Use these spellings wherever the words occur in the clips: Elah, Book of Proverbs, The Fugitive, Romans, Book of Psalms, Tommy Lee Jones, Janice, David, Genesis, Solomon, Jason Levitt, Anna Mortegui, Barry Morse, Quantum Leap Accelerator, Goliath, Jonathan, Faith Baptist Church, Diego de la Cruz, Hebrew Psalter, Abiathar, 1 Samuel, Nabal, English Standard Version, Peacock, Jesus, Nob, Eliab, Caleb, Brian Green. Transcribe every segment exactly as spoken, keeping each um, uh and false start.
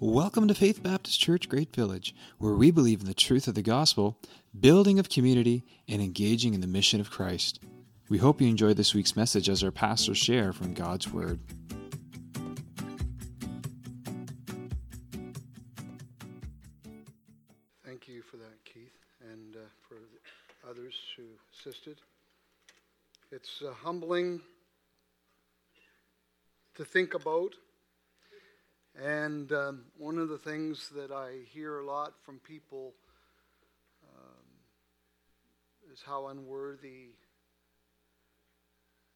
Welcome to Faith Baptist Church, Great Village, where we believe in the truth of the gospel, building of community, and engaging in the mission of Christ. We hope you enjoy this week's message as our pastors share from God's Word. Thank you for that, Keith, and uh, for the others who assisted. It's uh, humbling to think about. And um, one of the things that I hear a lot from people um, is how unworthy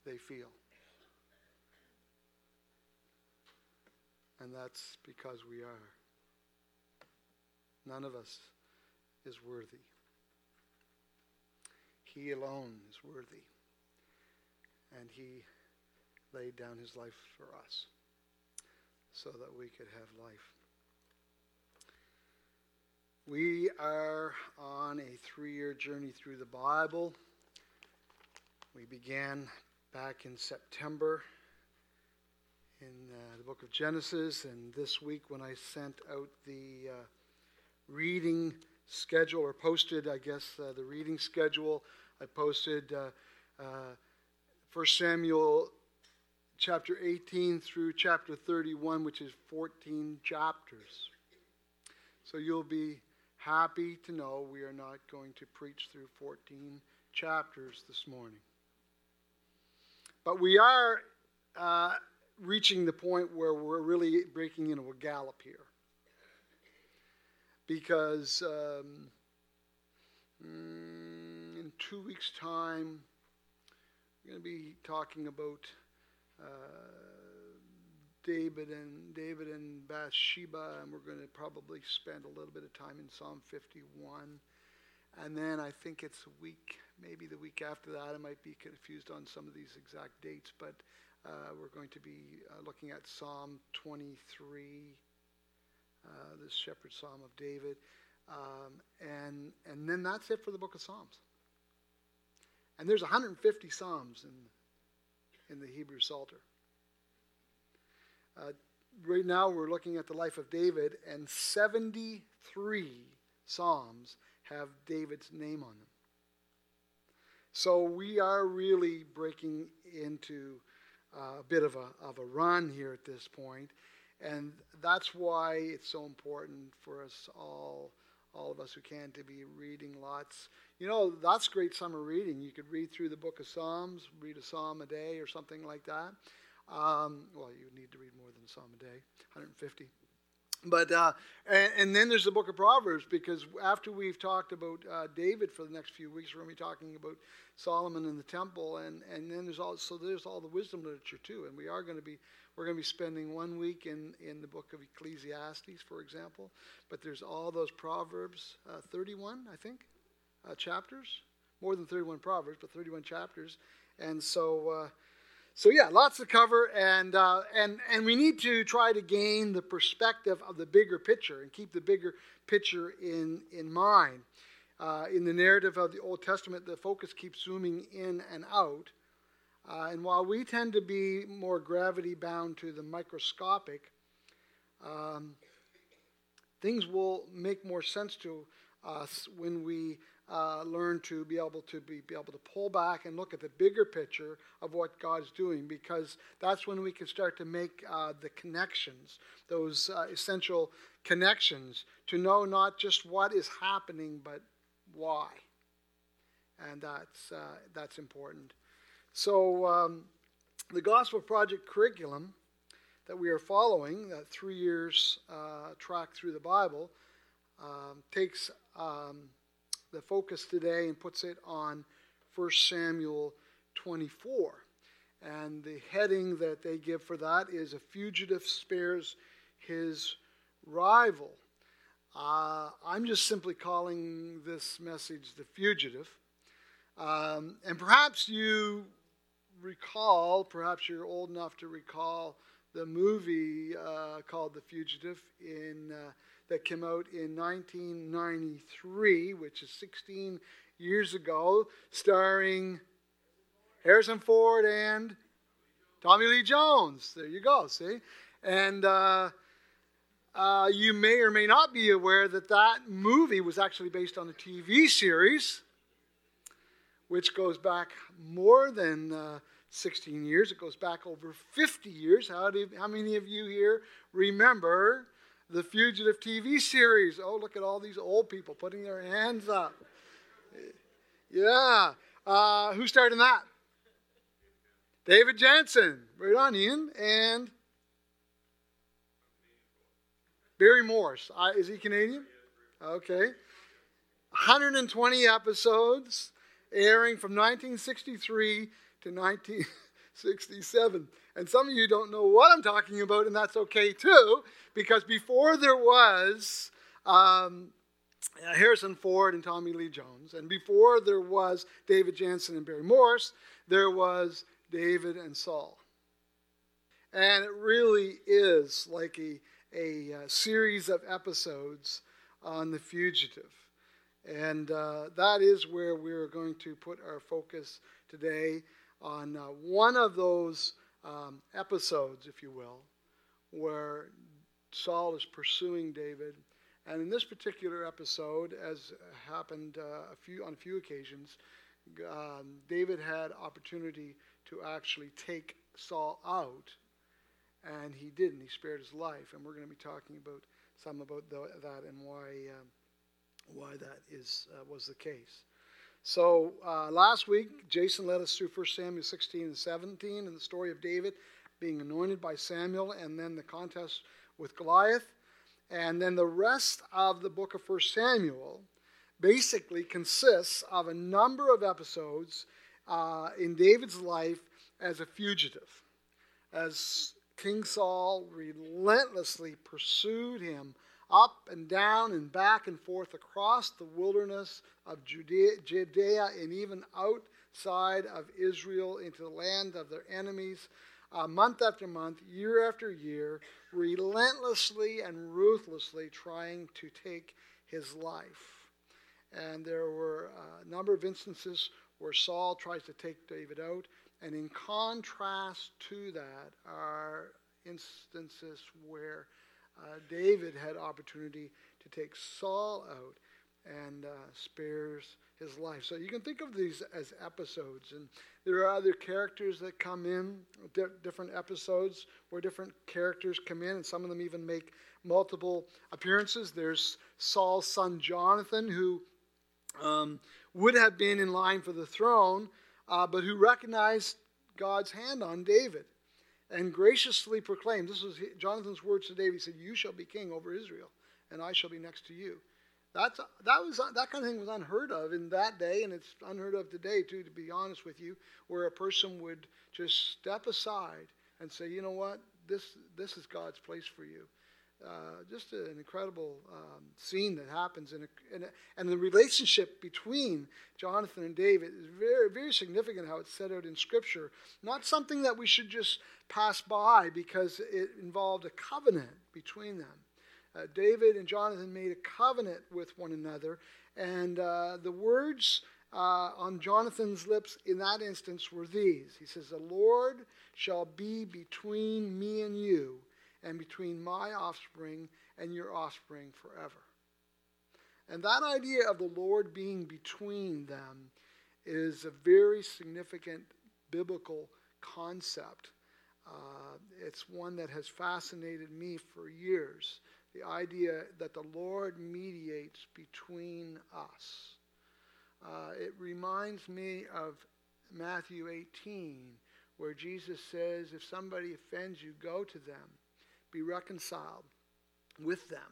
they feel. And that's because we are. None of us is worthy. He alone is worthy. And he laid down his life for us, so that we could have life. We are on a three-year journey through the Bible. We began back in September in uh, the book of Genesis, and this week when I sent out the uh, reading schedule, or posted, I guess, uh, the reading schedule, I posted uh, uh, First Samuel chapter eighteen through chapter thirty-one, which is fourteen chapters. So you'll be happy to know we are not going to preach through fourteen chapters this morning. But we are uh, reaching the point where we're really breaking into a gallop here. Because um, in two weeks' time, we're going to be talking about Uh, David and David and Bathsheba, and we're going to probably spend a little bit of time in Psalm fifty-one, and then I think it's a week, maybe the week after that. I might be confused on some of these exact dates, but uh, we're going to be uh, looking at Psalm twenty-three, uh, the Shepherd Psalm of David, um, and and then that's it for the Book of Psalms. And there's one hundred fifty Psalms in. in the Hebrew Psalter. Uh, right now we're looking at the life of David, and seventy-three Psalms have David's name on them. So we are really breaking into uh, a bit of a, of a run here at this point, and that's why it's so important for us all, all of us who can, to be reading lots. You know, that's great summer reading. You could read through the book of Psalms, read a psalm a day or something like that. Um, well, you need to read more than a psalm a day, one hundred fifty. But uh, and, and then there's the book of Proverbs, because after we've talked about uh, David for the next few weeks, we're going to be talking about Solomon and the temple, and, and then there's also there's all the wisdom literature too. And we are going to be we're going to be spending one week in, in the book of Ecclesiastes, for example. But there's all those Proverbs, uh, thirty-one, I think, uh, chapters, more than thirty-one Proverbs, but thirty-one chapters, and so. Uh, So yeah, lots to cover, and uh, and and we need to try to gain the perspective of the bigger picture and keep the bigger picture in in mind. Uh, in the narrative of the Old Testament, the focus keeps zooming in and out, uh, and while we tend to be more gravity bound to the microscopic, um, things will make more sense to us when we Uh, learn to be able to be, be able to pull back and look at the bigger picture of what God's doing, because that's when we can start to make uh, the connections, those uh, essential connections, to know not just what is happening, but why. And that's uh, that's important. So um, the Gospel Project curriculum that we are following, that three years uh, track through the Bible, um, takes Um, the focus today and puts it on First Samuel twenty-four. And the heading that they give for that is, "A Fugitive Spares His Rival." Uh, I'm just simply calling this message "The Fugitive." Um, and perhaps you recall, perhaps you're old enough to recall the movie uh, called "The Fugitive" in uh, that came out in nineteen ninety-three, which is sixteen years ago, starring Harrison Ford and Tommy Lee Jones. There you go, see? And uh, Uh, you may or may not be aware that that movie was actually based on a T V series, which goes back more than uh, sixteen years. It goes back over fifty years. How, do, how many of you here remember The Fugitive T V series? Oh, look at all these old people putting their hands up. Yeah. Uh, who starred in that? David Janssen. Right on, Ian. And Barry Morse. I, is he Canadian? Okay. one hundred twenty episodes airing from nineteen sixty-three to nineteen sixty-seven. And some of you don't know what I'm talking about, and that's okay too, because before there was um, Harrison Ford and Tommy Lee Jones, and before there was David Janssen and Barry Morse, there was David and Saul. And it really is like a, a, a series of episodes on The Fugitive. And uh, that is where we're going to put our focus today, on uh, one of those um, episodes, if you will, where Saul is pursuing David. And in this particular episode, as happened uh, a few on a few occasions, um, David had opportunity to actually take Saul out, and he didn't. He spared his life, and we're going to be talking about some about the, that and why um, why that is uh, was the case. So uh, last week, Jason led us through First Samuel sixteen and seventeen and the story of David being anointed by Samuel, and then the contest with Goliath. And then the rest of the book of First Samuel basically consists of a number of episodes uh, in David's life as a fugitive, as King Saul relentlessly pursued him up and down and back and forth across the wilderness of Judea, Judea and even outside of Israel into the land of their enemies, uh, month after month, year after year, relentlessly and ruthlessly trying to take his life. And there were a number of instances where Saul tries to take David out, and in contrast to that are instances where Uh, David had opportunity to take Saul out and uh, spares his life. So you can think of these as episodes. And there are other characters that come in, di- different episodes where different characters come in, and some of them even make multiple appearances. There's Saul's son Jonathan, who um, would have been in line for the throne, uh, but who recognized God's hand on David and graciously proclaimed, this was Jonathan's words to David, he said, "You shall be king over Israel, and I shall be next to you." That's, that was that kind of thing was unheard of in that day, and it's unheard of today too, to be honest with you, where a person would just step aside and say, you know what, this this is God's place for you. Uh, just an incredible um, scene that happens, in a, in a, and the relationship between Jonathan and David is very, very significant. How it's set out in Scripture, not something that we should just pass by because it involved a covenant between them. Uh, David and Jonathan made a covenant with one another, and uh, the words uh, on Jonathan's lips in that instance were these. He says, "The Lord shall be between me and you, and between my offspring and your offspring forever." And that idea of the Lord being between them is a very significant biblical concept. Uh, it's one that has fascinated me for years, the idea that the Lord mediates between us. Uh, it reminds me of Matthew eighteen, where Jesus says, "If somebody offends you, go to them. Be reconciled with them.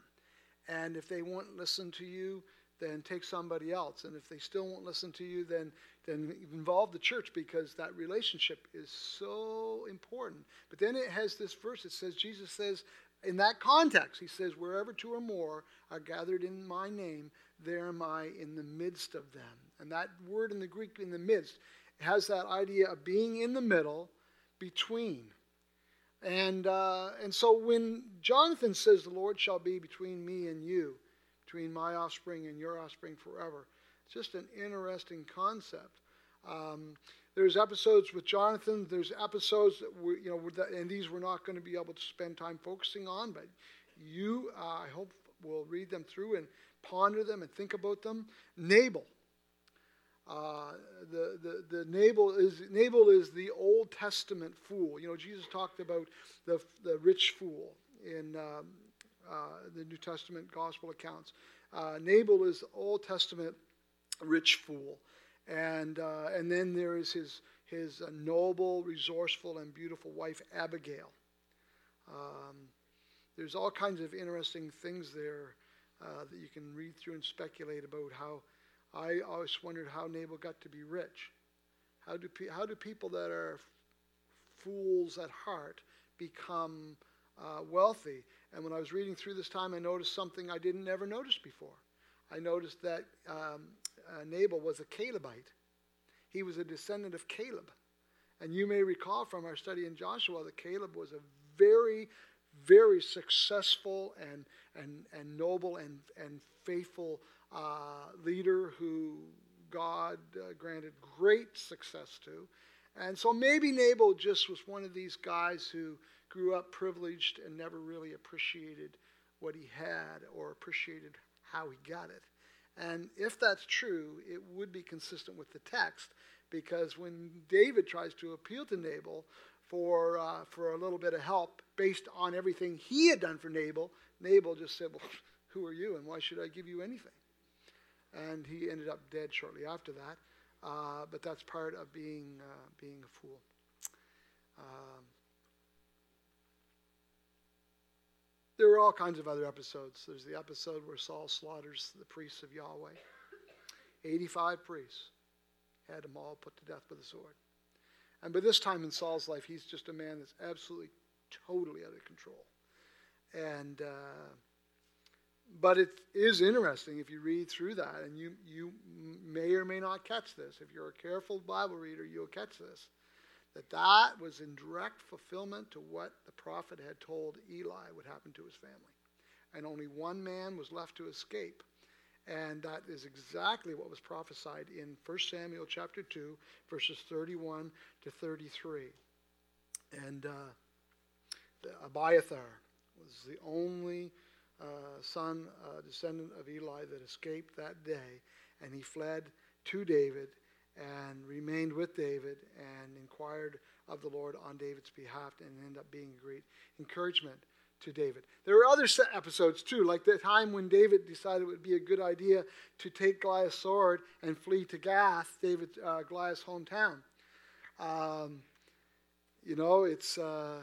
And if they won't listen to you, then take somebody else. And if they still won't listen to you, then, then involve the church," because that relationship is so important. But then it has this verse that says, Jesus says, in that context, he says, "Wherever two or more are gathered in my name, there am I in the midst of them." And that word in the Greek, in the midst, has that idea of being in the middle, between. And uh, and so when Jonathan says, "The Lord shall be between me and you, between my offspring and your offspring forever," it's just an interesting concept. Um, there's episodes with Jonathan. There's episodes that we, you know, and these we're not going to be able to spend time focusing on, but you, uh, I hope, will read them through and ponder them and think about them. Nabal. Uh, the, the, the Nabal is Nabal is the Old Testament fool. You know, Jesus talked about the the rich fool in um, uh, the New Testament gospel accounts. Uh, Nabal is the Old Testament rich fool, and uh, and then there is his his uh, noble, resourceful, and beautiful wife Abigail. Um, there's all kinds of interesting things there uh, that you can read through and speculate about how. I always wondered how Nabal got to be rich. How do pe- how do people that are fools at heart become uh, wealthy? And when I was reading through this time, I noticed something I didn't never notice before. I noticed that um, uh, Nabal was a Calebite. He was a descendant of Caleb. And you may recall from our study in Joshua that Caleb was a very, very successful and and and noble and and faithful Uh, leader who God uh, granted great success to. And so maybe Nabal just was one of these guys who grew up privileged and never really appreciated what he had or appreciated how he got it. And if that's true, it would be consistent with the text, because when David tries to appeal to Nabal for uh, for a little bit of help based on everything he had done for Nabal, Nabal just said, well, who are you and why should I give you anything? And he ended up dead shortly after that. Uh, but that's part of being uh, being a fool. Um, there were all kinds of other episodes. There's the episode where Saul slaughters the priests of Yahweh. eighty-five priests, had them all put to death with a sword. And by this time in Saul's life, he's just a man that's absolutely, totally out of control. And... Uh, But it is interesting if you read through that, and you you may or may not catch this. If you're a careful Bible reader, you'll catch this. That that was in direct fulfillment to what the prophet had told Eli would happen to his family. And only one man was left to escape. And that is exactly what was prophesied in First Samuel chapter two, verses thirty-one to thirty-three. And uh, the Abiathar was the only... Uh, son, uh, descendant of Eli, that escaped that day, and he fled to David and remained with David and inquired of the Lord on David's behalf, and ended up being a great encouragement to David. There were other episodes too, like the time when David decided it would be a good idea to take Goliath's sword and flee to Gath, David uh, Goliath's hometown. Um, you know, it's... Uh,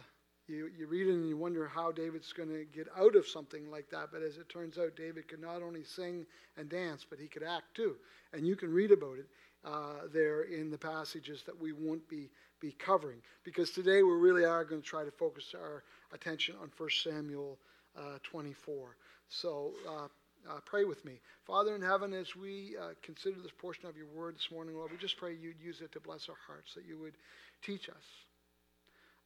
You you read it and you wonder how David's going to get out of something like that. But as it turns out, David could not only sing and dance, but he could act too. And you can read about it uh, there in the passages that we won't be, be covering. Because today we really are going to try to focus our attention on First Samuel uh, twenty-four. So uh, uh, pray with me. Father in heaven, as we uh, consider this portion of your word this morning, Lord, we just pray you'd use it to bless our hearts, that you would teach us.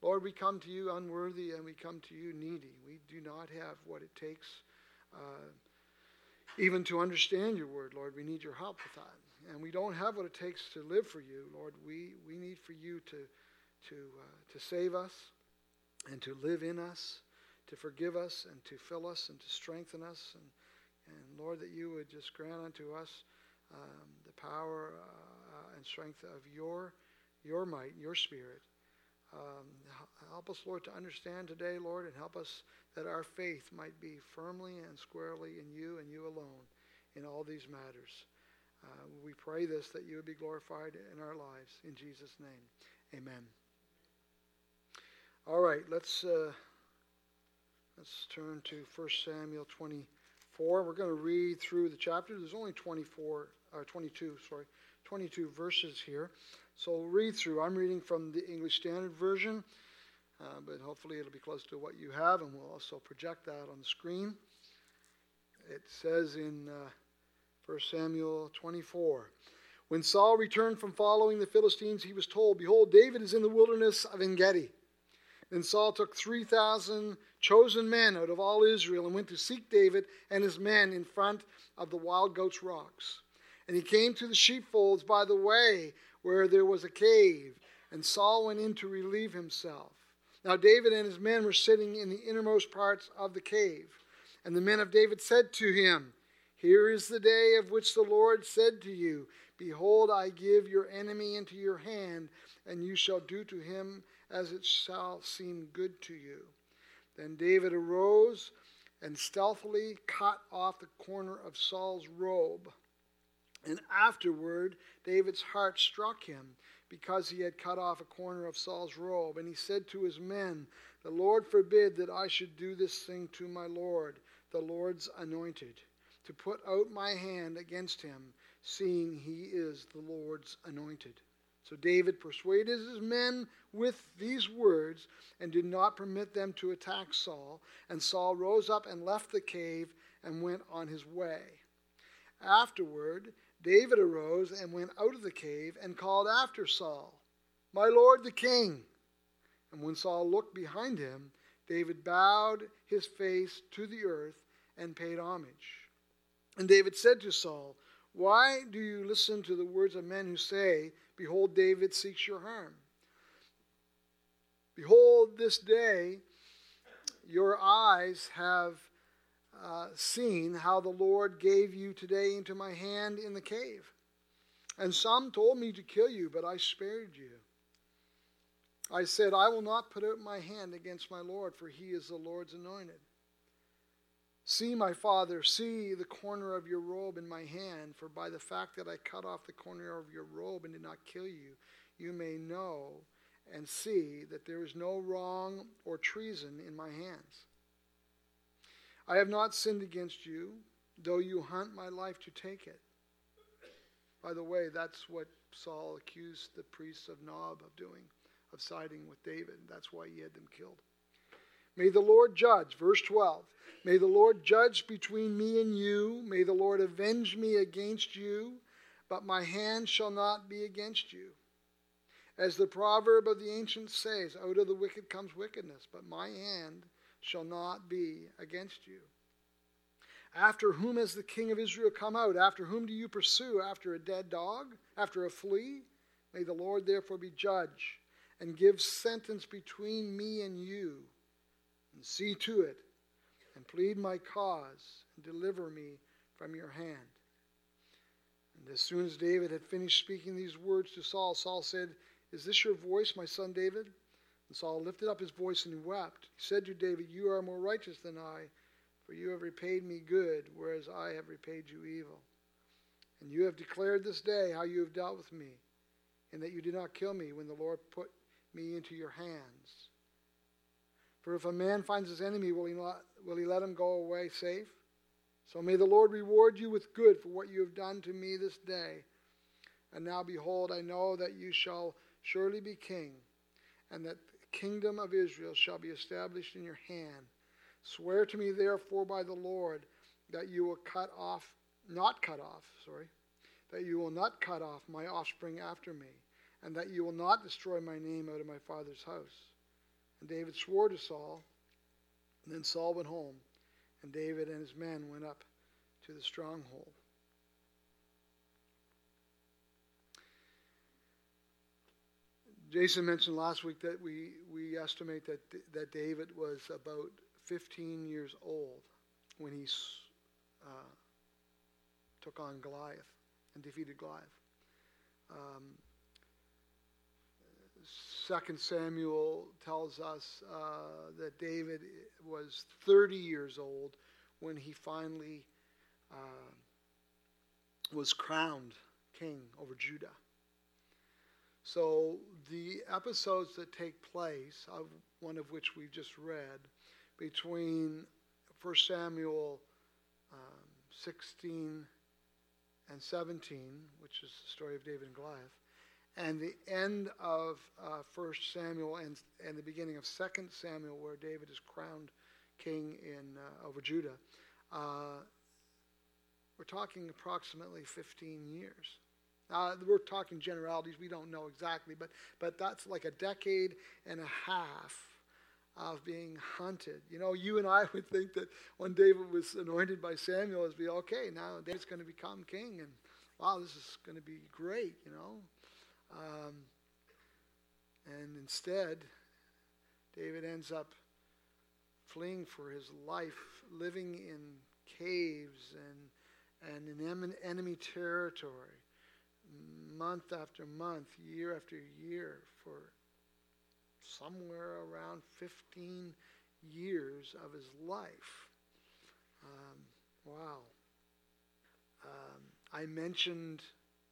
Lord, we come to you unworthy and we come to you needy. We do not have what it takes uh, even to understand your word, Lord. We need your help with that. And we don't have what it takes to live for you, Lord. We we need for you to, to, uh, to save us and to live in us, to forgive us and to fill us and to strengthen us. And, and Lord, that you would just grant unto us um, the power uh, and strength of your, your might and your spirit. Um, help us, Lord, to understand today, Lord, and help us that our faith might be firmly and squarely in you and you alone in all these matters. Uh, we pray this, that you would be glorified in our lives. In Jesus' name, amen. All right, let's, uh, let's turn to First Samuel twenty-four. We're going to read through the chapter. There's only twenty-four, or twenty-two, sorry, twenty-two verses here. So we'll read through. I'm reading from the English Standard Version, uh, but hopefully it'll be close to what you have, and we'll also project that on the screen. It says in uh, First Samuel twenty-four, when Saul returned from following the Philistines, he was told, behold, David is in the wilderness of En-Gedi. Then Saul took three thousand chosen men out of all Israel and went to seek David and his men in front of the Wild Goats Rocks. And he came to the sheepfolds by the way, where there was a cave, and Saul went in to relieve himself. Now David and his men were sitting in the innermost parts of the cave. And the men of David said to him, "Here is the day of which the Lord said to you, Behold, I give your enemy into your hand, and you shall do to him as it shall seem good to you." Then David arose and stealthily cut off the corner of Saul's robe. And afterward, David's heart struck him because he had cut off a corner of Saul's robe. And he said to his men, "The Lord forbid that I should do this thing to my Lord, the Lord's anointed, to put out my hand against him, seeing he is the Lord's anointed." So David persuaded his men with these words and did not permit them to attack Saul. And Saul rose up and left the cave and went on his way. Afterward, David arose and went out of the cave and called after Saul, "My lord the king." And when Saul looked behind him, David bowed his face to the earth and paid homage. And David said to Saul, "Why do you listen to the words of men who say, Behold, David seeks your harm? Behold, this day your eyes have uh, seen how the Lord gave you today into my hand in the cave. And some told me to kill you, but I spared you. I said, I will not put out my hand against my Lord, for he is the Lord's anointed. See, my father, see the corner of your robe in my hand, for by the fact that I cut off the corner of your robe and did not kill you, you may know and see that there is no wrong or treason in my hands. I have not sinned against you, though you hunt my life to take it." By the way, that's what Saul accused the priests of Nob of doing, of siding with David. That's why he had them killed. May the Lord judge, verse twelve, "May the Lord judge between me and you. May the Lord avenge me against you, but my hand shall not be against you. As the proverb of the ancients says, out of the wicked comes wickedness, but my hand shall not be against you. After whom has the king of Israel come out? After whom do you pursue? After a dead dog? After a flea? May the Lord therefore be judge and give sentence between me and you. And see to it, and plead my cause, and deliver me from your hand." And as soon as David had finished speaking these words to Saul, Saul said, "Is this your voice, my son David?" And Saul lifted up his voice and wept. He said to David, "You are more righteous than I, for you have repaid me good, whereas I have repaid you evil. And you have declared this day how you have dealt with me, and that you did not kill me when the Lord put me into your hands. For if a man finds his enemy, will he not, will he let him go away safe? So may the Lord reward you with good for what you have done to me this day. And now behold, I know that you shall surely be king, and that the kingdom of Israel shall be established in your hand. Swear to me therefore by the Lord that you will cut off, not cut off, sorry, that you will not cut off my offspring after me, and that you will not destroy my name out of my father's house." And David swore to Saul, and then Saul went home, and David and his men went up to the stronghold. Jason mentioned last week that we, we estimate that, that David was about fifteen years old when he uh, took on Goliath and defeated Goliath. Um, Second Samuel tells us uh, that David was thirty years old when he finally uh, was crowned king over Judah. So the episodes that take place, of one of which we've just read, between First Samuel um, sixteen and seventeen, which is the story of David and Goliath, and the end of uh, First Samuel and, and the beginning of Second Samuel, where David is crowned king in uh, over Judah, uh, we're talking approximately fifteen years. Uh, we're talking generalities. We don't know exactly, but but that's like a decade and a half of being hunted. You know, you and I would think that when David was anointed by Samuel, it'd be okay. Now David's going to become king, and wow, this is going to be great. You know. Um, and instead, David ends up fleeing for his life, living in caves and, and in enemy territory, month after month, year after year, for somewhere around fifteen years of his life. Um, wow. Um, I mentioned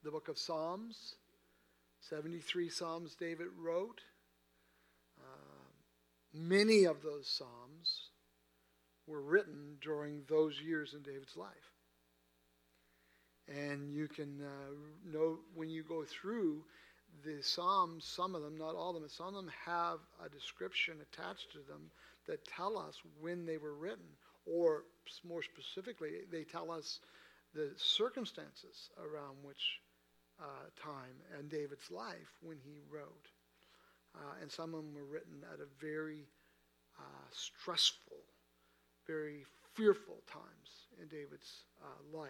the Book of Psalms, seventy-three Psalms David wrote. Uh, many of those Psalms were written during those years in David's life. And you can uh, know when you go through the Psalms, some of them, not all of them, but some of them have a description attached to them that tell us when they were written, or more specifically, they tell us the circumstances around which uh, time and David's life when he wrote. Uh, and some of them were written at a very uh, stressful, very fearful times in David's uh, life.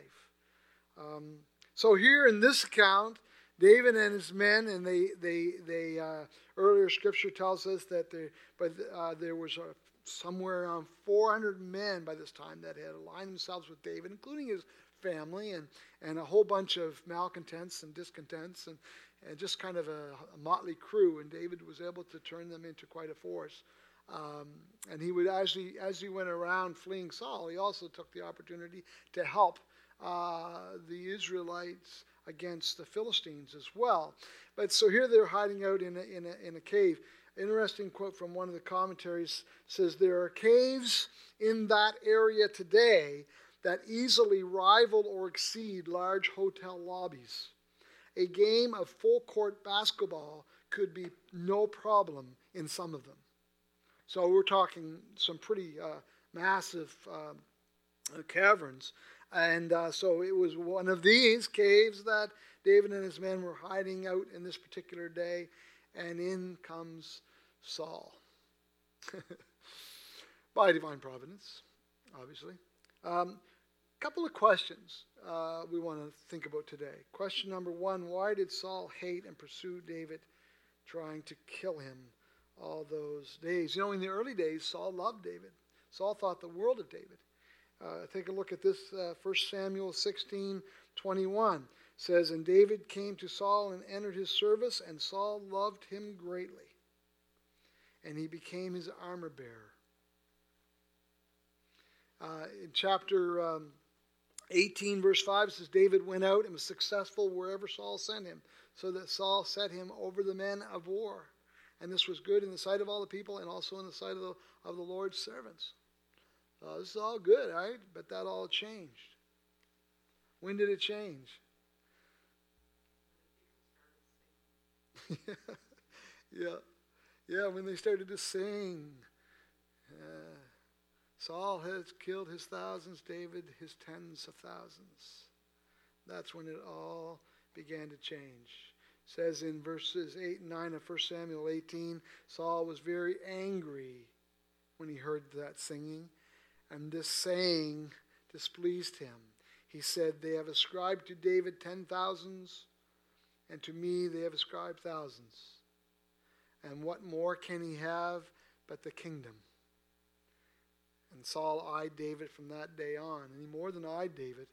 Um, so here in this account, David and his men, and they they they uh, earlier scripture tells us that there, but uh, there was a, somewhere around four hundred men by this time that had aligned themselves with David, including his family and and a whole bunch of malcontents and discontents and, and just kind of a, a motley crew. And David was able to turn them into quite a force. Um, and he would actually, as he went around fleeing Saul, he also took the opportunity to help uh, the Israelites against the Philistines as well. But so here they're hiding out in a, in a, in a cave. Interesting quote from one of the commentaries says, "There are caves in that area today that easily rival or exceed large hotel lobbies. A game of full court basketball could be no problem in some of them." So we're talking some pretty uh, massive um, uh, caverns. And uh, so it was one of these caves that David and his men were hiding out in this particular day. And in comes Saul. By divine providence, obviously. A um, couple of questions uh, we want to think about today. Question number one, why did Saul hate and pursue David, trying to kill him all those days? You know, in the early days, Saul loved David. Saul thought the world of David. Uh, take a look at this. Uh, First Samuel sixteen twenty-one says, "And David came to Saul and entered his service, and Saul loved him greatly, and he became his armor bearer." Uh, in chapter um, eighteen, verse five, it says, "David went out and was successful wherever Saul sent him, so that Saul set him over the men of war. And this was good in the sight of all the people and also in the sight of the, of the Lord's servants." Uh, this is all good, right? But that all changed. When did it change? yeah. yeah, yeah. When they started to sing, uh, Saul has killed his thousands, David his tens of thousands. That's when it all began to change. It says in verses eight and nine of First Samuel eighteen, Saul was very angry when he heard that singing. And this saying displeased him. He said, "They have ascribed to David ten thousands, and to me they have ascribed thousands. And what more can he have but the kingdom?" And Saul eyed David from that day on. And he more than eyed David.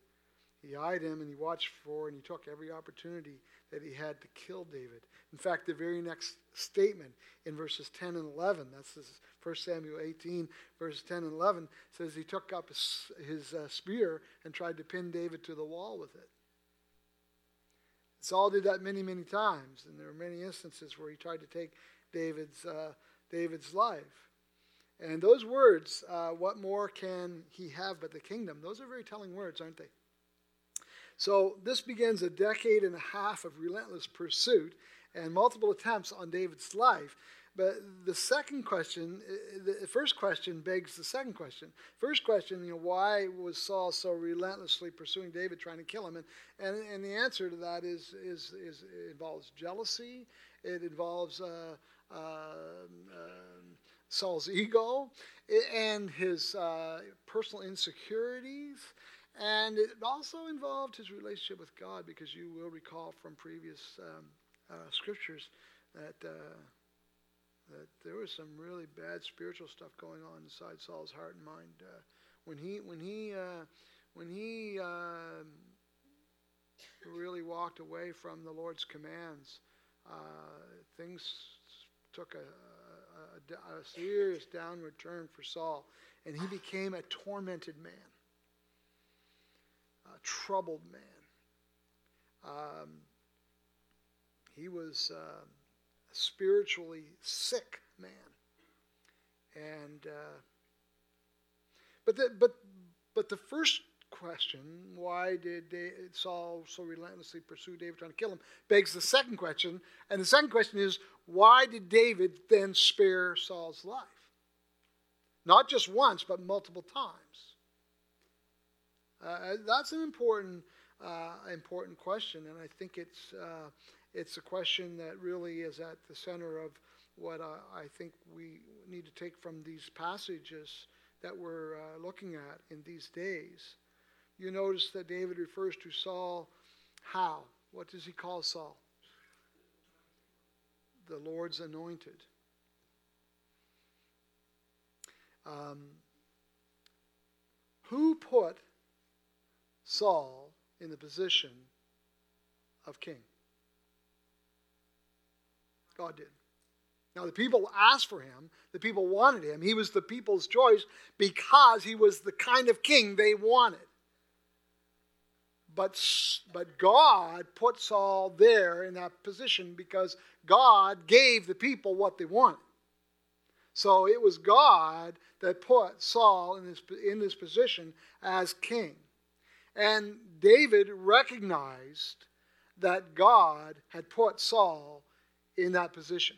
He eyed him, and he watched for, and he took every opportunity that he had to kill David. In fact, the very next statement in verses ten and eleven, that's this First Samuel eighteen, verses ten and eleven, says he took up his, his uh, spear and tried to pin David to the wall with it. Saul did that many, many times, and there were many instances where he tried to take David's uh, David's life. And those words, uh, "What more can he have but the kingdom?" Those are very telling words, aren't they? So this begins a decade and a half of relentless pursuit and multiple attempts on David's life. But the second question, the first question begs the second question. First question, you know, why was Saul so relentlessly pursuing David, trying to kill him? And and, and the answer to that is is is it involves jealousy. It involves uh, uh, um, Saul's ego and his uh, personal insecurities. And it also involved his relationship with God, because you will recall from previous um, uh, scriptures that uh, that there was some really bad spiritual stuff going on inside Saul's heart and mind. Uh, when he when he uh, when he uh, really walked away from the Lord's commands, uh, things took a, a, a serious downward turn for Saul, and he became a tormented man, a troubled man. Um, he was uh, a spiritually sick man, and uh, but the, but but the first question, why did David, Saul so relentlessly pursue David trying to kill him, begs the second question, and the second question is, why did David then spare Saul's life? Not just once, but multiple times. Uh, that's an important Uh, important question, and I think it's uh, it's a question that really is at the center of what I, I think we need to take from these passages that we're uh, looking at in these days. You notice that David refers to Saul how? What does he call Saul? The Lord's anointed. Um, who put Saul in the position of king? God did. Now, the people asked for him. The people wanted him. He was the people's choice because he was the kind of king they wanted. But, but God put Saul there in that position because God gave the people what they wanted. So it was God that put Saul in this, in this position as king. And David recognized that God had put Saul in that position.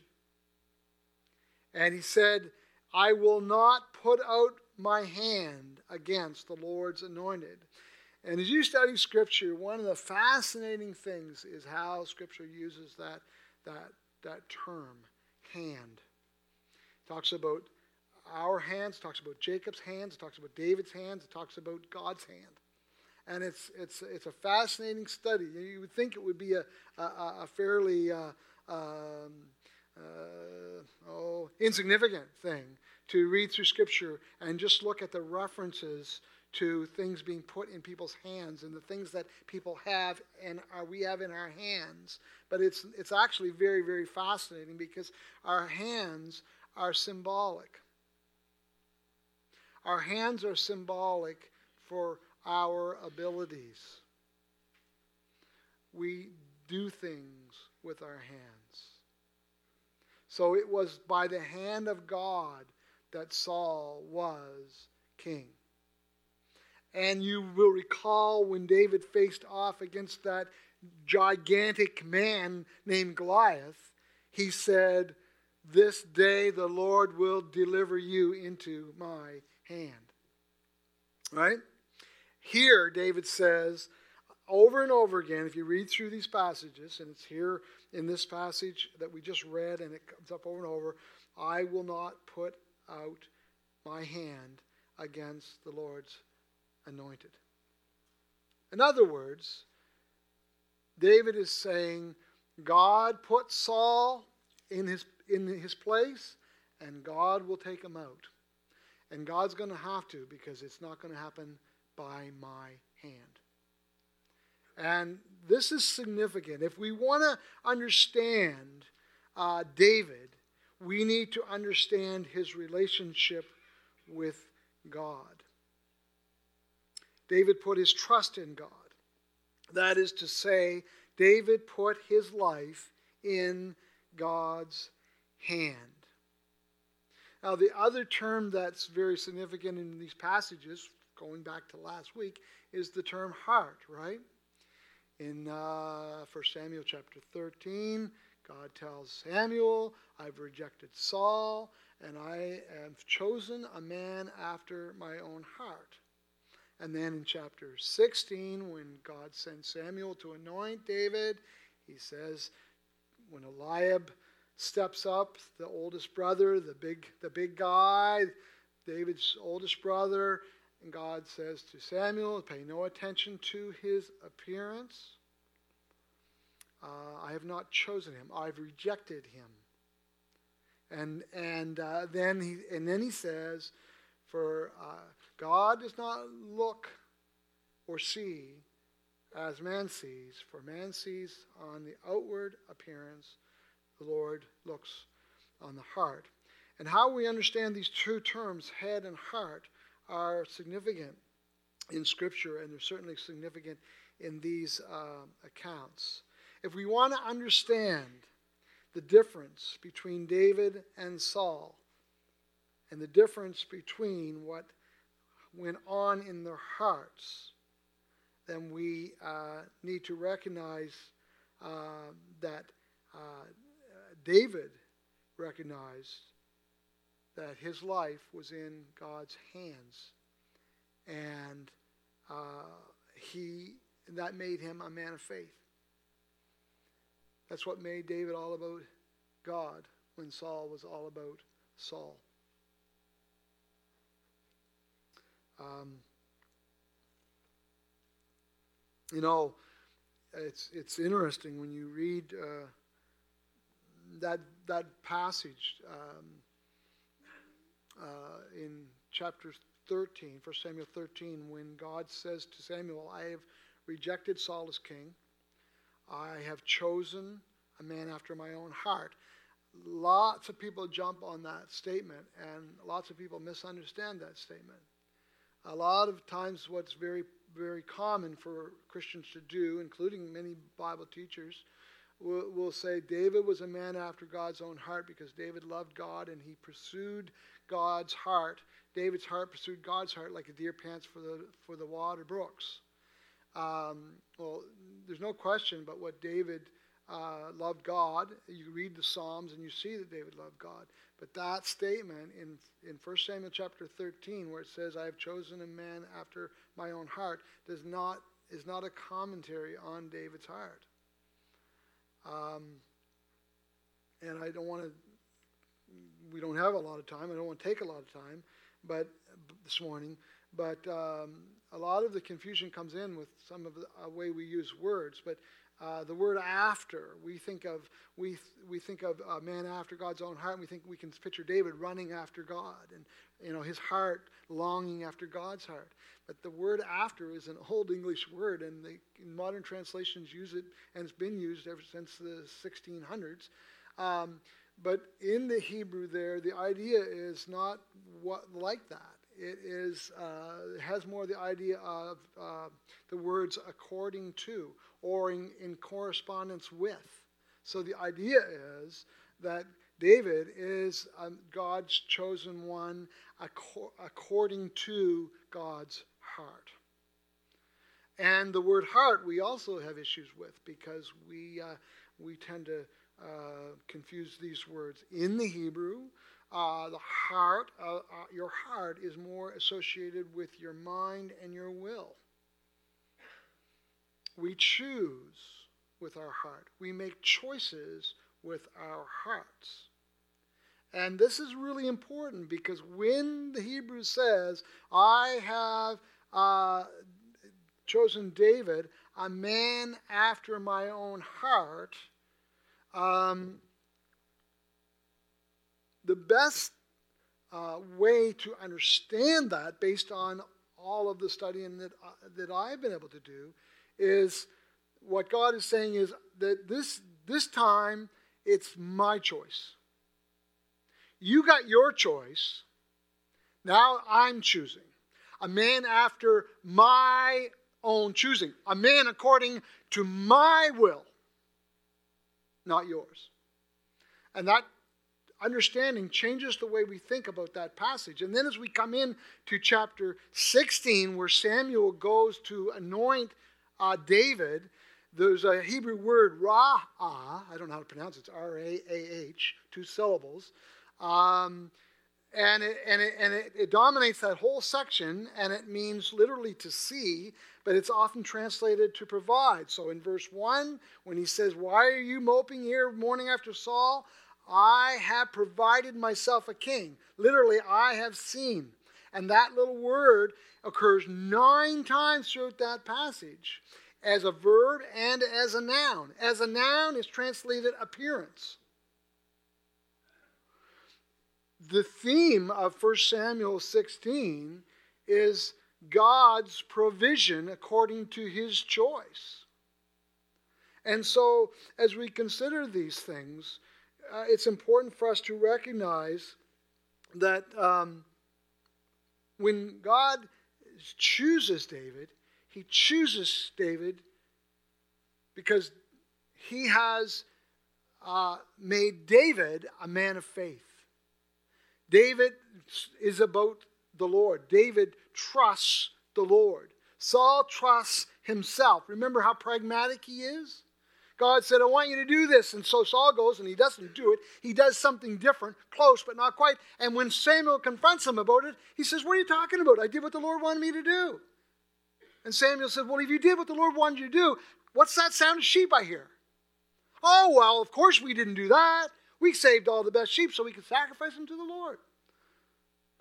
And he said, I will not put out my hand against the Lord's anointed. And as you study Scripture, one of the fascinating things is how Scripture uses that, that, that term, hand. It talks about our hands, it talks about Jacob's hands, it talks about David's hands, it talks about God's hand. And it's it's it's a fascinating study. You would think it would be a a, a fairly uh, um, uh, oh insignificant thing to read through Scripture and just look at the references to things being put in people's hands and the things that people have and are, we have in our hands. But it's it's actually very, very fascinating because our hands are symbolic. Our hands are symbolic for our abilities. We do things with our hands. So it was by the hand of God that Saul was king. And you will recall when David faced off against that gigantic man named Goliath, he said, "This day the Lord will deliver you into my hand." Right? Here, David says, over and over again, if you read through these passages, and it's here in this passage that we just read, and it comes up over and over, I will not put out my hand against the Lord's anointed. In other words, David is saying, God put Saul in his, in his place, and God will take him out. And God's going to have to, because it's not going to happen by my hand. And this is significant. If we want to understand uh, David, we need to understand his relationship with God. David put his trust in God. That is to say, David put his life in God's hand. Now, the other term that's very significant in these passages, going back to last week, is the term heart, right? In uh, First Samuel chapter thirteen, God tells Samuel, I've rejected Saul, and I have chosen a man after my own heart. And then in chapter sixteen, when God sends Samuel to anoint David, he says, when Eliab steps up, the oldest brother, the big, the big guy, David's oldest brother, and God says to Samuel, pay no attention to his appearance. Uh, I have not chosen him. I've rejected him. And and uh, then he and then he says, for uh, God does not look or see as man sees, for man sees on the outward appearance, the Lord looks on the heart. And how we understand these two terms, head and heart, are significant in Scripture, and they're certainly significant in these uh, accounts. If we want to understand the difference between David and Saul, and the difference between what went on in their hearts, then we uh, need to recognize uh, that uh, David recognized that his life was in God's hands, and uh, he and that made him a man of faith. That's what made David all about God when Saul was all about Saul. Um, you know, it's it's interesting when you read uh, that that passage um, uh, in chapter thirteen, First Samuel thirteen, when God says to Samuel, "I have rejected Saul as king. I have chosen a man after my own heart." Lots of people jump on that statement, and lots of people misunderstand that statement. A lot of times what's very, very common for Christians to do, including many Bible teachers, will, will say David was a man after God's own heart because David loved God and he pursued God's heart. David's heart pursued God's heart like a deer pants for the for the water brooks. Um, well, there's no question but what David uh, loved God. You read the Psalms and you see that David loved God. But that statement in in First Samuel chapter thirteen, where it says, "I have chosen a man after my own heart," does not is not a commentary on David's heart. Um, and I don't want to. We don't have a lot of time. I don't want to take a lot of time, but this morning. But um, a lot of the confusion comes in with some of the uh, way we use words. But uh, the word "after," we think of we th- we think of a man after God's own heart. And we think we can picture David running after God, and you know his heart longing after God's heart. But the word "after" is an Old English word, and the modern translations use it, and it's been used ever since the sixteen hundreds. Um, but in the Hebrew, there the idea is not what like that. It is uh, it has more the idea of uh, the words "according to" or in, in correspondence with. So the idea is that David is um, God's chosen one ac- according to God's heart. And the word "heart" we also have issues with because we uh, we tend to uh, confuse these words in the Hebrew. Uh, the heart, uh, uh, your heart is more associated with your mind and your will. We choose with our heart. We make choices with our hearts. And this is really important because when the Hebrew says, "I have uh, chosen David, a man after my own heart," um, the best uh, way to understand that, based on all of the studying that uh, that I've been able to do, is what God is saying is that this this time it's my choice. You got your choice. Now I'm choosing a man after my own choosing, a man according to my will, not yours, and that understanding changes the way we think about that passage. And then as we come in to chapter sixteen, where Samuel goes to anoint uh, David, there's a Hebrew word, ra'ah, I don't know how to pronounce it, it's R A A H, two syllables, um, and, it, and, it, and it, it dominates that whole section, and it means literally to see, but it's often translated to provide. So in verse one, when he says, "Why are you moping here mourning after Saul? I have provided myself a king." Literally, "I have seen." And that little word occurs nine times throughout that passage as a verb and as a noun. As a noun is translated appearance. the theme of First Samuel sixteen is God's provision according to his choice. And so as we consider these things, uh, it's important for us to recognize that um, when God chooses David, he chooses David because he has uh, made David a man of faith. David is about the Lord. David trusts the Lord. Saul trusts himself. Remember how pragmatic he is? God said, I want you to do this. And so Saul goes and he doesn't do it. He does something different, close but not quite. And when Samuel confronts him about it, he says, what are you talking about? I did what the Lord wanted me to do. And Samuel said, well, if you did what the Lord wanted you to do, what's that sound of sheep I hear? Oh, well, of course we didn't do that. We saved all the best sheep so we could sacrifice them to the Lord.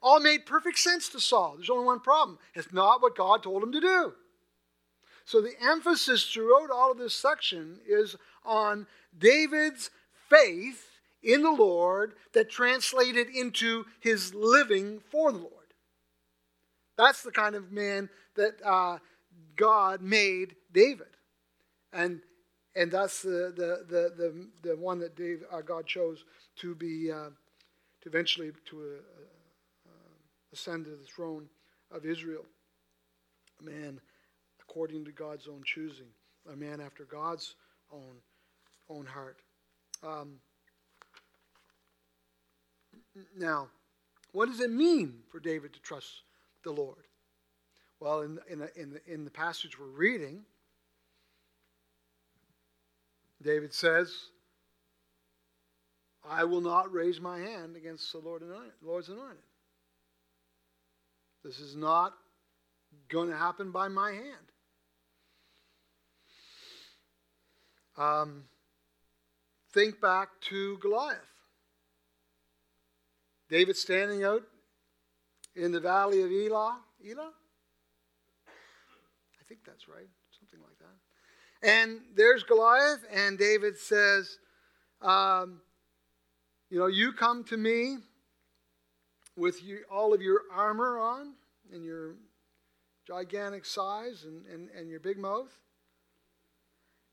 All made perfect sense to Saul. There's only one problem. It's not what God told him to do. So the emphasis throughout all of this section is on David's faith in the Lord that translated into his living for the Lord. That's the kind of man that uh, God made David. And And that's the the the the, the one that Dave, uh, God chose to be uh, to eventually to uh, uh, ascend to the throne of Israel. A man according to God's own choosing, a man after God's own own heart. Um, now, what does it mean for David to trust the Lord? Well, in in the, in the, in the passage we're reading, David says, I will not raise my hand against the Lord anointed, Lord's anointed. This is not going to happen by my hand. Um, think back to Goliath. David standing out in the valley of Elah. Elah? I think that's right. Something like that. And there's Goliath, and David says, um, you know, you come to me with you, all of your armor on and your gigantic size and, and, and your big mouth,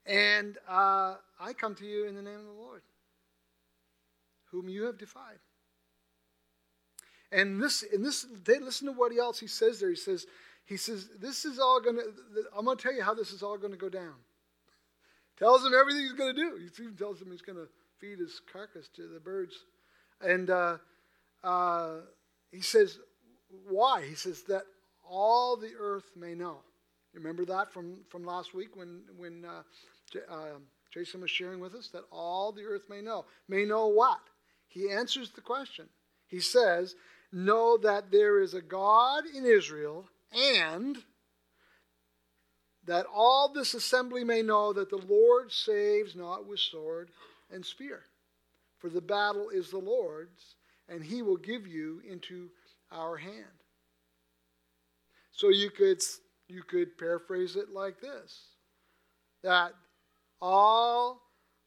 and uh, I come to you in the name of the Lord, whom you have defied. And this, and this, listen to what else he says there. He says, he says, this is all going to, I'm going to tell you how this is all going to go down. Tells him everything he's going to do. He even tells him he's going to feed his carcass to the birds. And uh, uh, he says, why? He says that all the earth may know. Remember that from, from last week when, when uh, J- uh, Jason was sharing with us? That all the earth may know. May know what? He answers the question. He says, know that there is a God in Israel, and that all this assembly may know that the Lord saves not with sword and spear. For the battle is the Lord's, and he will give you into our hand. So you could, you could paraphrase it like this. That all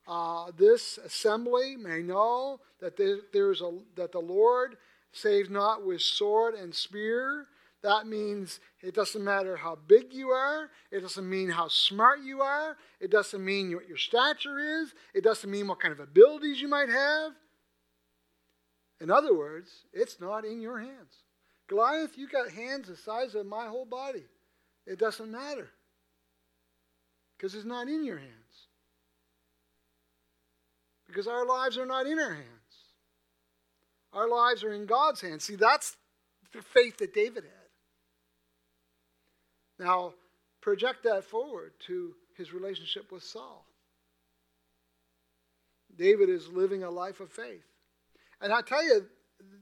uh, this assembly may know that there, there is a, that the Lord saves not with sword and spear. That means it doesn't matter how big you are. It doesn't mean how smart you are. It doesn't mean what your stature is. It doesn't mean what kind of abilities you might have. In other words, it's not in your hands. Goliath, you got hands the size of my whole body. It doesn't matter because it's not in your hands. Because our lives are not in our hands. Our lives are in God's hands. See, that's the faith that David had. Now, project that forward to his relationship with Saul. David is living a life of faith. And I tell you,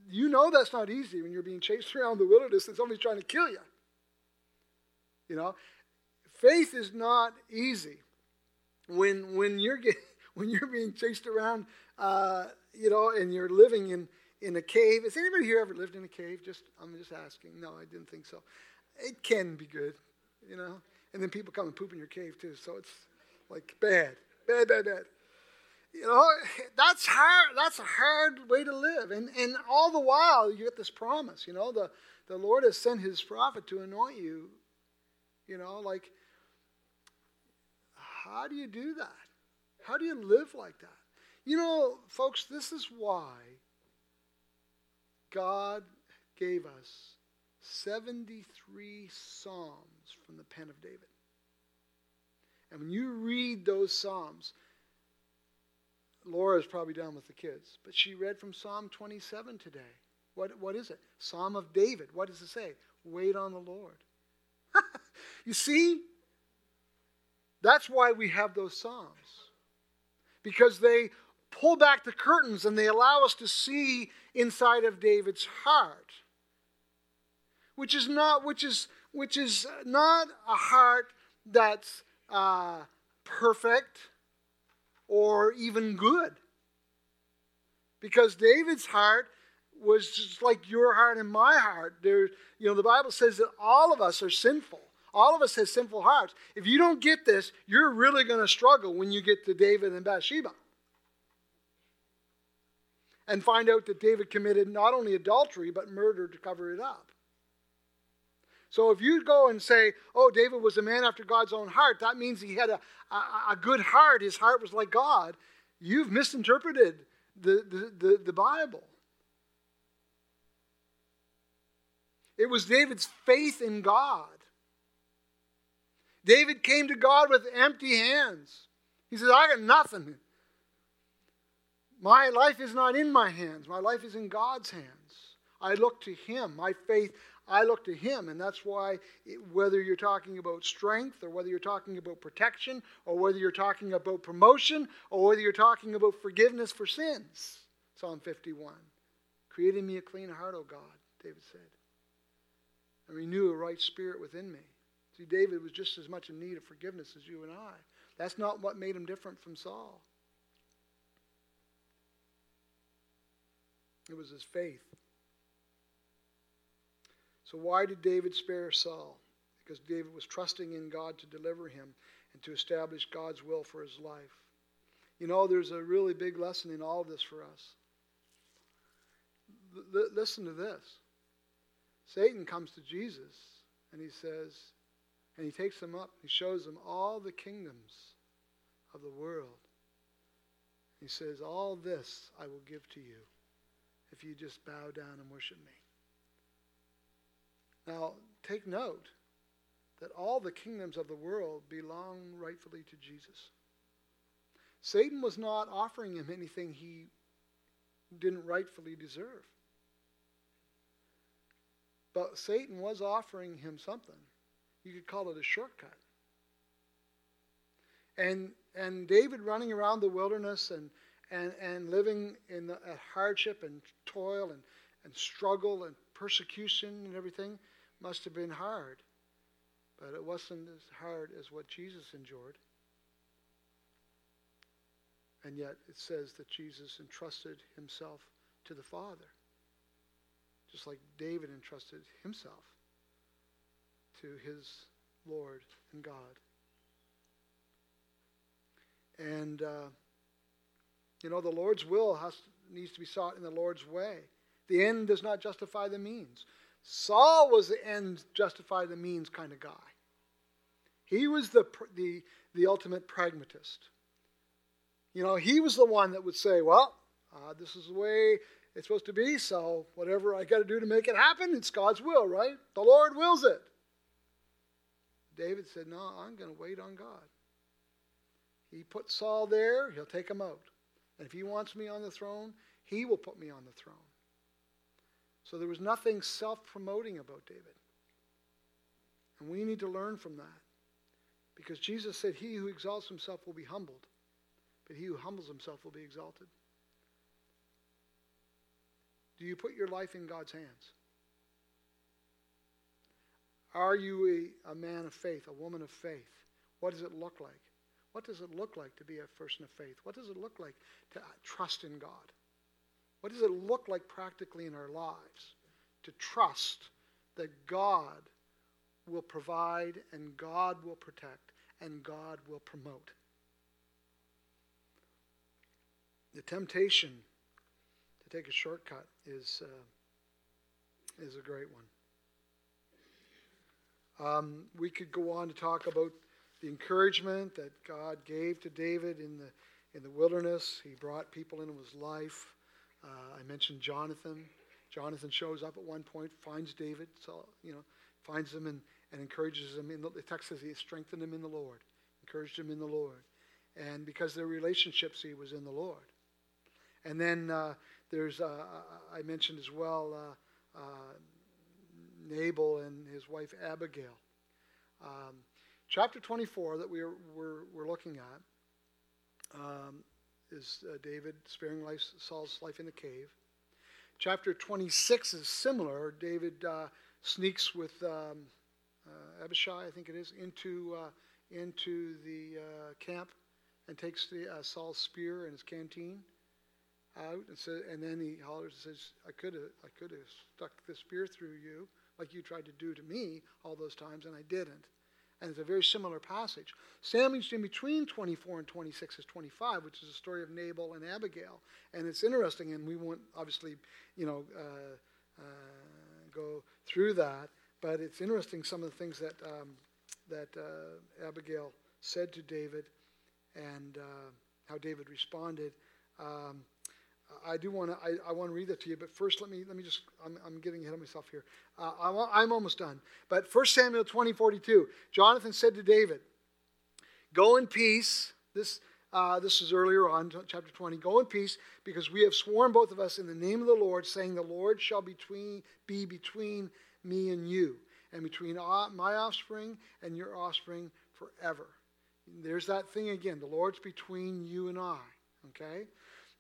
you know that's not easy when you're being chased around the wilderness and somebody's trying to kill you. You know, faith is not easy when when you're get, when you're being chased around, uh, you know, and you're living in in a cave. Has anybody here ever lived in a cave? Just I'm just asking. No, I didn't think so. It can be good, you know. And then people come and poop in your cave too, so it's like bad, bad, bad, bad. You know, that's hard. That's a hard way to live. And and all the while, you get this promise. You know, the, the Lord has sent his prophet to anoint you. You know, like, how do you do that? How do you live like that? You know, folks, this is why God gave us seventy-three psalms from the pen of David. And when you read those psalms, Laura's probably down with the kids, but she read from Psalm twenty-seven today. What what is it? Psalm of David. What does it say? Wait on the Lord. You see? That's why we have those psalms. Because they pull back the curtains and they allow us to see inside of David's heart. Which is not which is which is not a heart that's uh, perfect. Or even good. Because David's heart was just like your heart and my heart. There, you know, the Bible says that all of us are sinful. All of us have sinful hearts. If you don't get this, you're really going to struggle when you get to David and Bathsheba. And find out that David committed not only adultery, but murder to cover it up. So if you go and say, oh, David was a man after God's own heart, that means he had a, a, a good heart. His heart was like God. You've misinterpreted the, the, the, the Bible. It was David's faith in God. David came to God with empty hands. He says, I got nothing. My life is not in my hands. My life is in God's hands. I look to him. My faith... I look to him, and that's why it, whether you're talking about strength or whether you're talking about protection or whether you're talking about promotion or whether you're talking about forgiveness for sins, Psalm fifty-one, create in me a clean heart, O God, David said, and renew a right spirit within me. See, David was just as much in need of forgiveness as you and I. That's not what made him different from Saul. It was his faith. So why did David spare Saul? Because David was trusting in God to deliver him and to establish God's will for his life. You know, there's a really big lesson in all of this for us. L- listen to this. Satan comes to Jesus and he says, and he takes him up, he shows him all the kingdoms of the world. He says, all this I will give to you if you just bow down and worship me. Now, take note that all the kingdoms of the world belong rightfully to Jesus. Satan was not offering him anything he didn't rightfully deserve. But Satan was offering him something. You could call it a shortcut. And and David running around the wilderness and, and, and living in the, at hardship and toil and, and struggle and persecution and everything, must have been hard, but it wasn't as hard as what Jesus endured. And yet it says that Jesus entrusted himself to the Father, just like David entrusted himself to his Lord and God. And uh, you know, the Lord's will has needs to be sought in the Lord's way. The end does not justify the means. Saul was the end justify the means kind of guy. He was the, the the ultimate pragmatist. You know, he was the one that would say, well, uh, this is the way it's supposed to be, so whatever I got to do to make it happen, it's God's will, right? The Lord wills it. David said, no, I'm going to wait on God. He put Saul there, he'll take him out. And if he wants me on the throne, he will put me on the throne. So there was nothing self-promoting about David. And we need to learn from that. Because Jesus said, he who exalts himself will be humbled, but he who humbles himself will be exalted. Do you put your life in God's hands? Are you a, a man of faith, a woman of faith? What does it look like? What does it look like to be a person of faith? What does it look like to trust in God? What does it look like practically in our lives to trust that God will provide and God will protect and God will promote? The temptation to take a shortcut is uh, is a great one. Um, we could go on to talk about the encouragement that God gave to David in the in the wilderness. He brought people into his life. Uh, I mentioned Jonathan. Jonathan shows up at one point, finds David, so, you know, finds him and, and encourages him. In the, the text says he strengthened him in the Lord, encouraged him in the Lord. And because their relationships, he was in the Lord. And then uh, there's, uh, I mentioned as well, uh, uh, Nabal and his wife Abigail. Um, chapter twenty-four that we are, we're, we're looking at um, is uh, David sparing life, Saul's life in the cave. Chapter twenty-six is similar. David uh, sneaks with um, uh, Abishai, I think it is, into uh, into the uh, camp and takes the, uh, Saul's spear and his canteen out, and so, and then he hollers and says, "I could have, I could have stuck this spear through you, like you tried to do to me all those times, and I didn't." And it's a very similar passage. Sandwiched in between twenty-four and twenty-six is twenty-five, which is the story of Nabal and Abigail. And it's interesting, and we won't obviously, you know, uh, uh, go through that. But it's interesting some of the things that um, that uh, Abigail said to David, and uh, how David responded. Um, I do want to I, I want to read that to you, but first let me let me just I'm, I'm getting ahead of myself here. Uh, I'm, I'm almost done. But First Samuel twenty forty-two, Jonathan said to David, "Go in peace." This uh, this is earlier on, chapter twenty. "Go in peace, because we have sworn both of us in the name of the Lord, saying, the Lord shall between be between me and you, and between my offspring and your offspring forever." There's that thing again. The Lord's between you and I. Okay.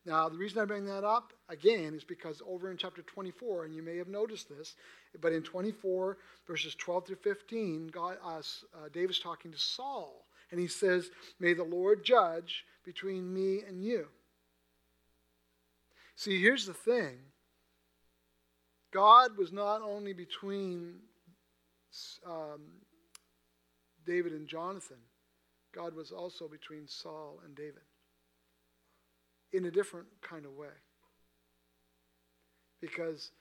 Now, the reason I bring that up, again, is because over in chapter twenty-four, and you may have noticed this, but in twenty-four, verses twelve through fifteen, God, uh, uh, David's talking to Saul, and he says, "May the Lord judge between me and you." See, here's the thing. God was not only between um, David and Jonathan. God was also between Saul and David, in a different kind of way. Because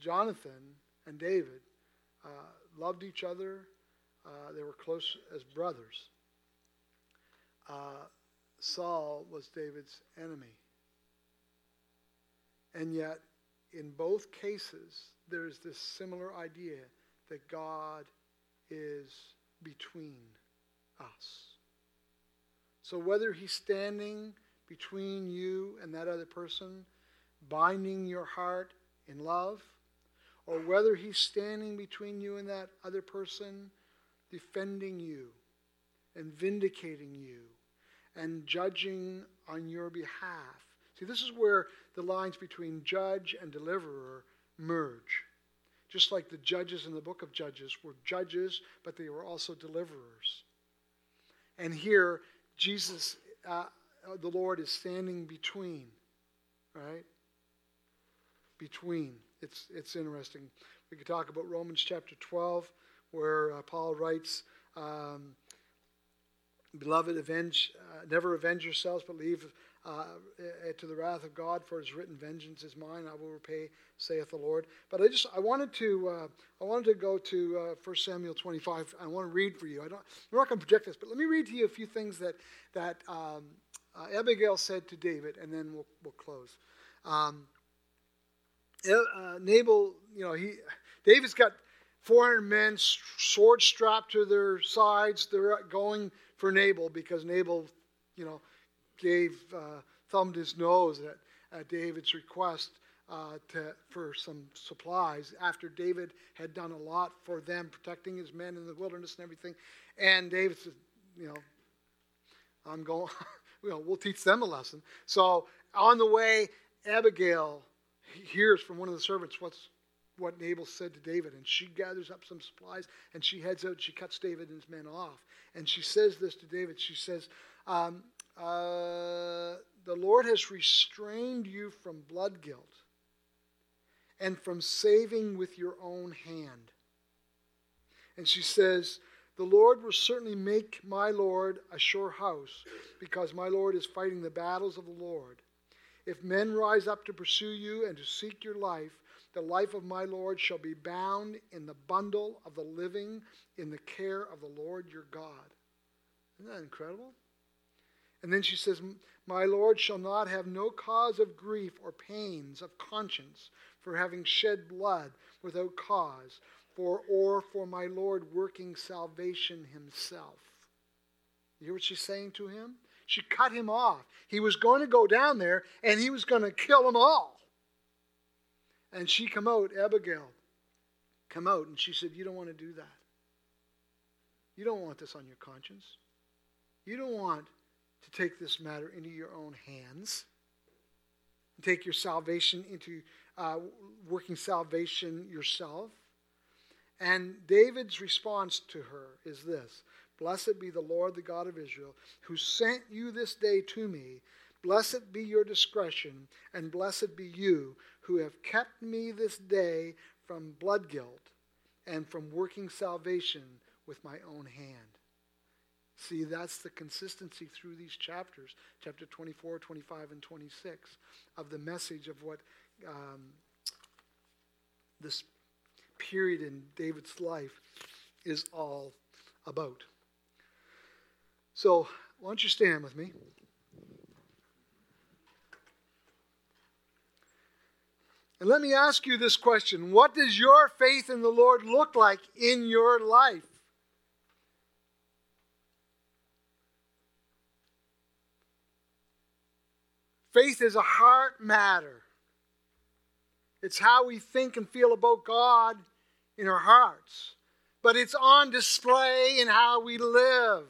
Jonathan and David uh, loved each other. Uh, they were close as brothers. Uh, Saul was David's enemy. And yet, in both cases, there's this similar idea that God is between us. So whether he's standing between you and that other person, binding your heart in love, or whether he's standing between you and that other person, defending you and vindicating you and judging on your behalf. See, this is where the lines between judge and deliverer merge. Just like the judges in the book of Judges were judges, but they were also deliverers. And here, Jesus... Uh, The Lord is standing between, right? Between. It's it's interesting. We could talk about Romans chapter twelve, where uh, Paul writes, um, "Beloved, avenge, uh, never avenge yourselves, but leave uh, to the wrath of God, for it is written, vengeance is mine; I will repay, saith the Lord." But I just I wanted to uh, I wanted to go to uh, First Samuel twenty-five. I want to read for you. I don't. We're not going to project this, but let me read to you a few things that that. Um, Uh, Abigail said to David, and then we'll we'll close. Um, uh, Nabal, you know, he David's got four hundred men, sword strapped to their sides. They're going for Nabal because Nabal, you know, gave uh, thumbed his nose at, at David's request uh, to for some supplies after David had done a lot for them, protecting his men in the wilderness and everything. And David said, you know, I'm going. You know, we'll teach them a lesson. So on the way, Abigail hears from one of the servants what's what Nabal said to David, and she gathers up some supplies, and she heads out, and she cuts David and his men off. And she says this to David. She says, um, uh, "The Lord has restrained you from blood guilt and from saving with your own hand." And she says, "The Lord will certainly make my Lord a sure house, because my Lord is fighting the battles of the Lord. If men rise up to pursue you and to seek your life, the life of my Lord shall be bound in the bundle of the living in the care of the Lord your God. Isn't that incredible? And then she says, my Lord shall not have no cause of grief or pains of conscience for having shed blood without cause, for or for my Lord working salvation himself. You hear what she's saying to him? She cut him off. He was going to go down there, and he was going to kill them all. And she come out, Abigail, come out, and she said, you don't want to do that. You don't want this on your conscience. You don't want to take this matter into your own hands. And take your salvation into uh, working salvation yourself. And David's response to her is this. Blessed be the Lord, the God of Israel, who sent you this day to me. Blessed be your discretion, and blessed be you who have kept me this day from blood guilt and from working salvation with my own hand. See, that's the consistency through these chapters, chapter twenty-four, twenty-five, and twenty-six, of the message of what um, this period in David's life is all about. So, why don't you stand with me? And let me ask you this question. What does your faith in the Lord look like in your life? Faith is a heart matter. It's how we think and feel about God in our hearts. But it's on display in how we live.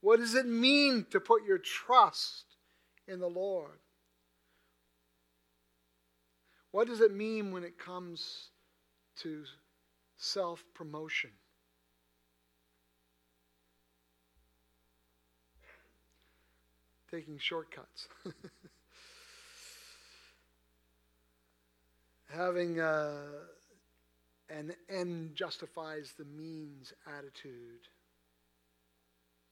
What does it mean to put your trust in the Lord? What does it mean when it comes to self-promotion? Taking shortcuts. Having a, an end justifies the means attitude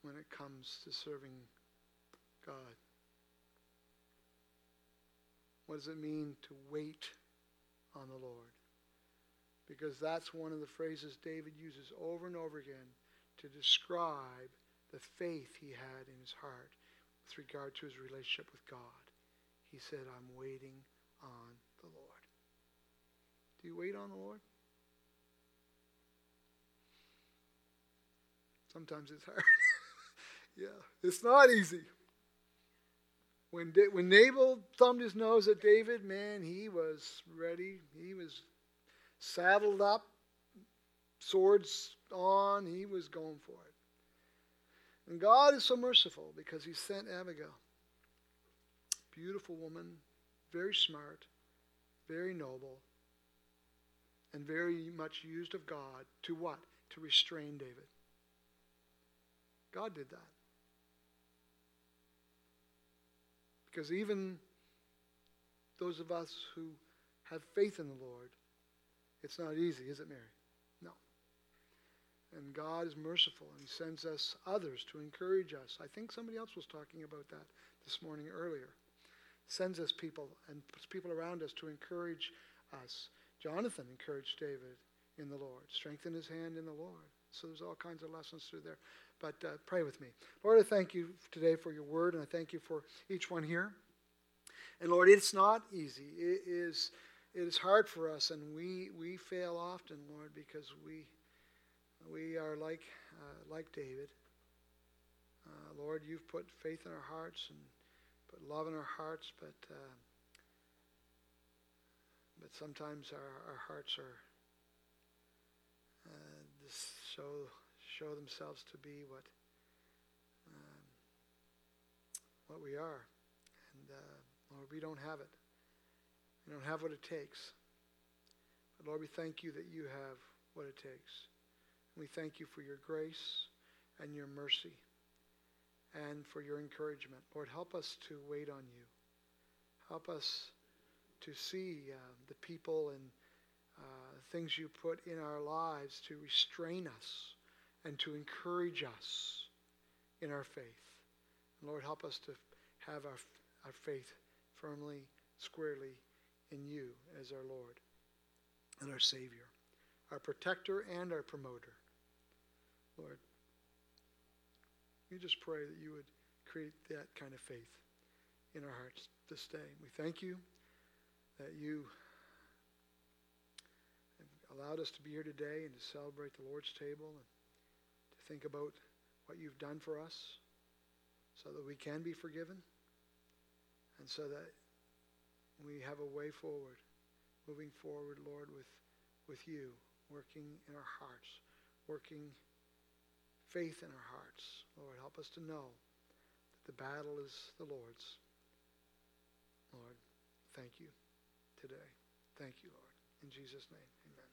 when it comes to serving God. What does it mean to wait on the Lord? Because that's one of the phrases David uses over and over again to describe the faith he had in his heart with regard to his relationship with God. He said, I'm waiting on the Lord. Do you wait on the Lord? Sometimes it's hard. Yeah, it's not easy. When, da- when Nabal thumbed his nose at David, man, he was ready. He was saddled up, swords on. He was going for it. And God is so merciful because he sent Abigail. Beautiful woman, very smart, very noble, and very much used of God to what? To restrain David. God did that. Because even those of us who have faith in the Lord, it's not easy, is it, Mary? No. And God is merciful, and he sends us others to encourage us. I think somebody else was talking about that this morning earlier. Sends us people and puts people around us to encourage us. Jonathan encouraged David in the Lord, strengthened his hand in the Lord. So there's all kinds of lessons through there. But uh, pray with me. Lord, I thank you today for your word, and I thank you for each one here. And Lord, it's not easy. It is it is hard for us, and we, we fail often, Lord, because we we are like uh, like David. Uh, Lord, you've put faith in our hearts and put love in our hearts, but uh, but sometimes our, our hearts are uh, just so. show themselves to be what um, what we are. And uh, Lord, we don't have it. We don't have what it takes. But Lord, we thank you that you have what it takes. And we thank you for your grace and your mercy and for your encouragement. Lord, help us to wait on you. Help us to see uh, the people and uh, things you put in our lives to restrain us and to encourage us in our faith. Lord, help us to have our our faith firmly, squarely in you as our Lord and our Savior, our protector and our promoter. Lord, we just pray that you would create that kind of faith in our hearts this day. We thank you that you have allowed us to be here today and to celebrate the Lord's table and to think about what you've done for us so that we can be forgiven and so that we have a way forward, moving forward, Lord, with, with you, working in our hearts, working faith in our hearts. Lord, help us to know that the battle is the Lord's. Lord, thank you today. Thank you, Lord. In Jesus' name, amen.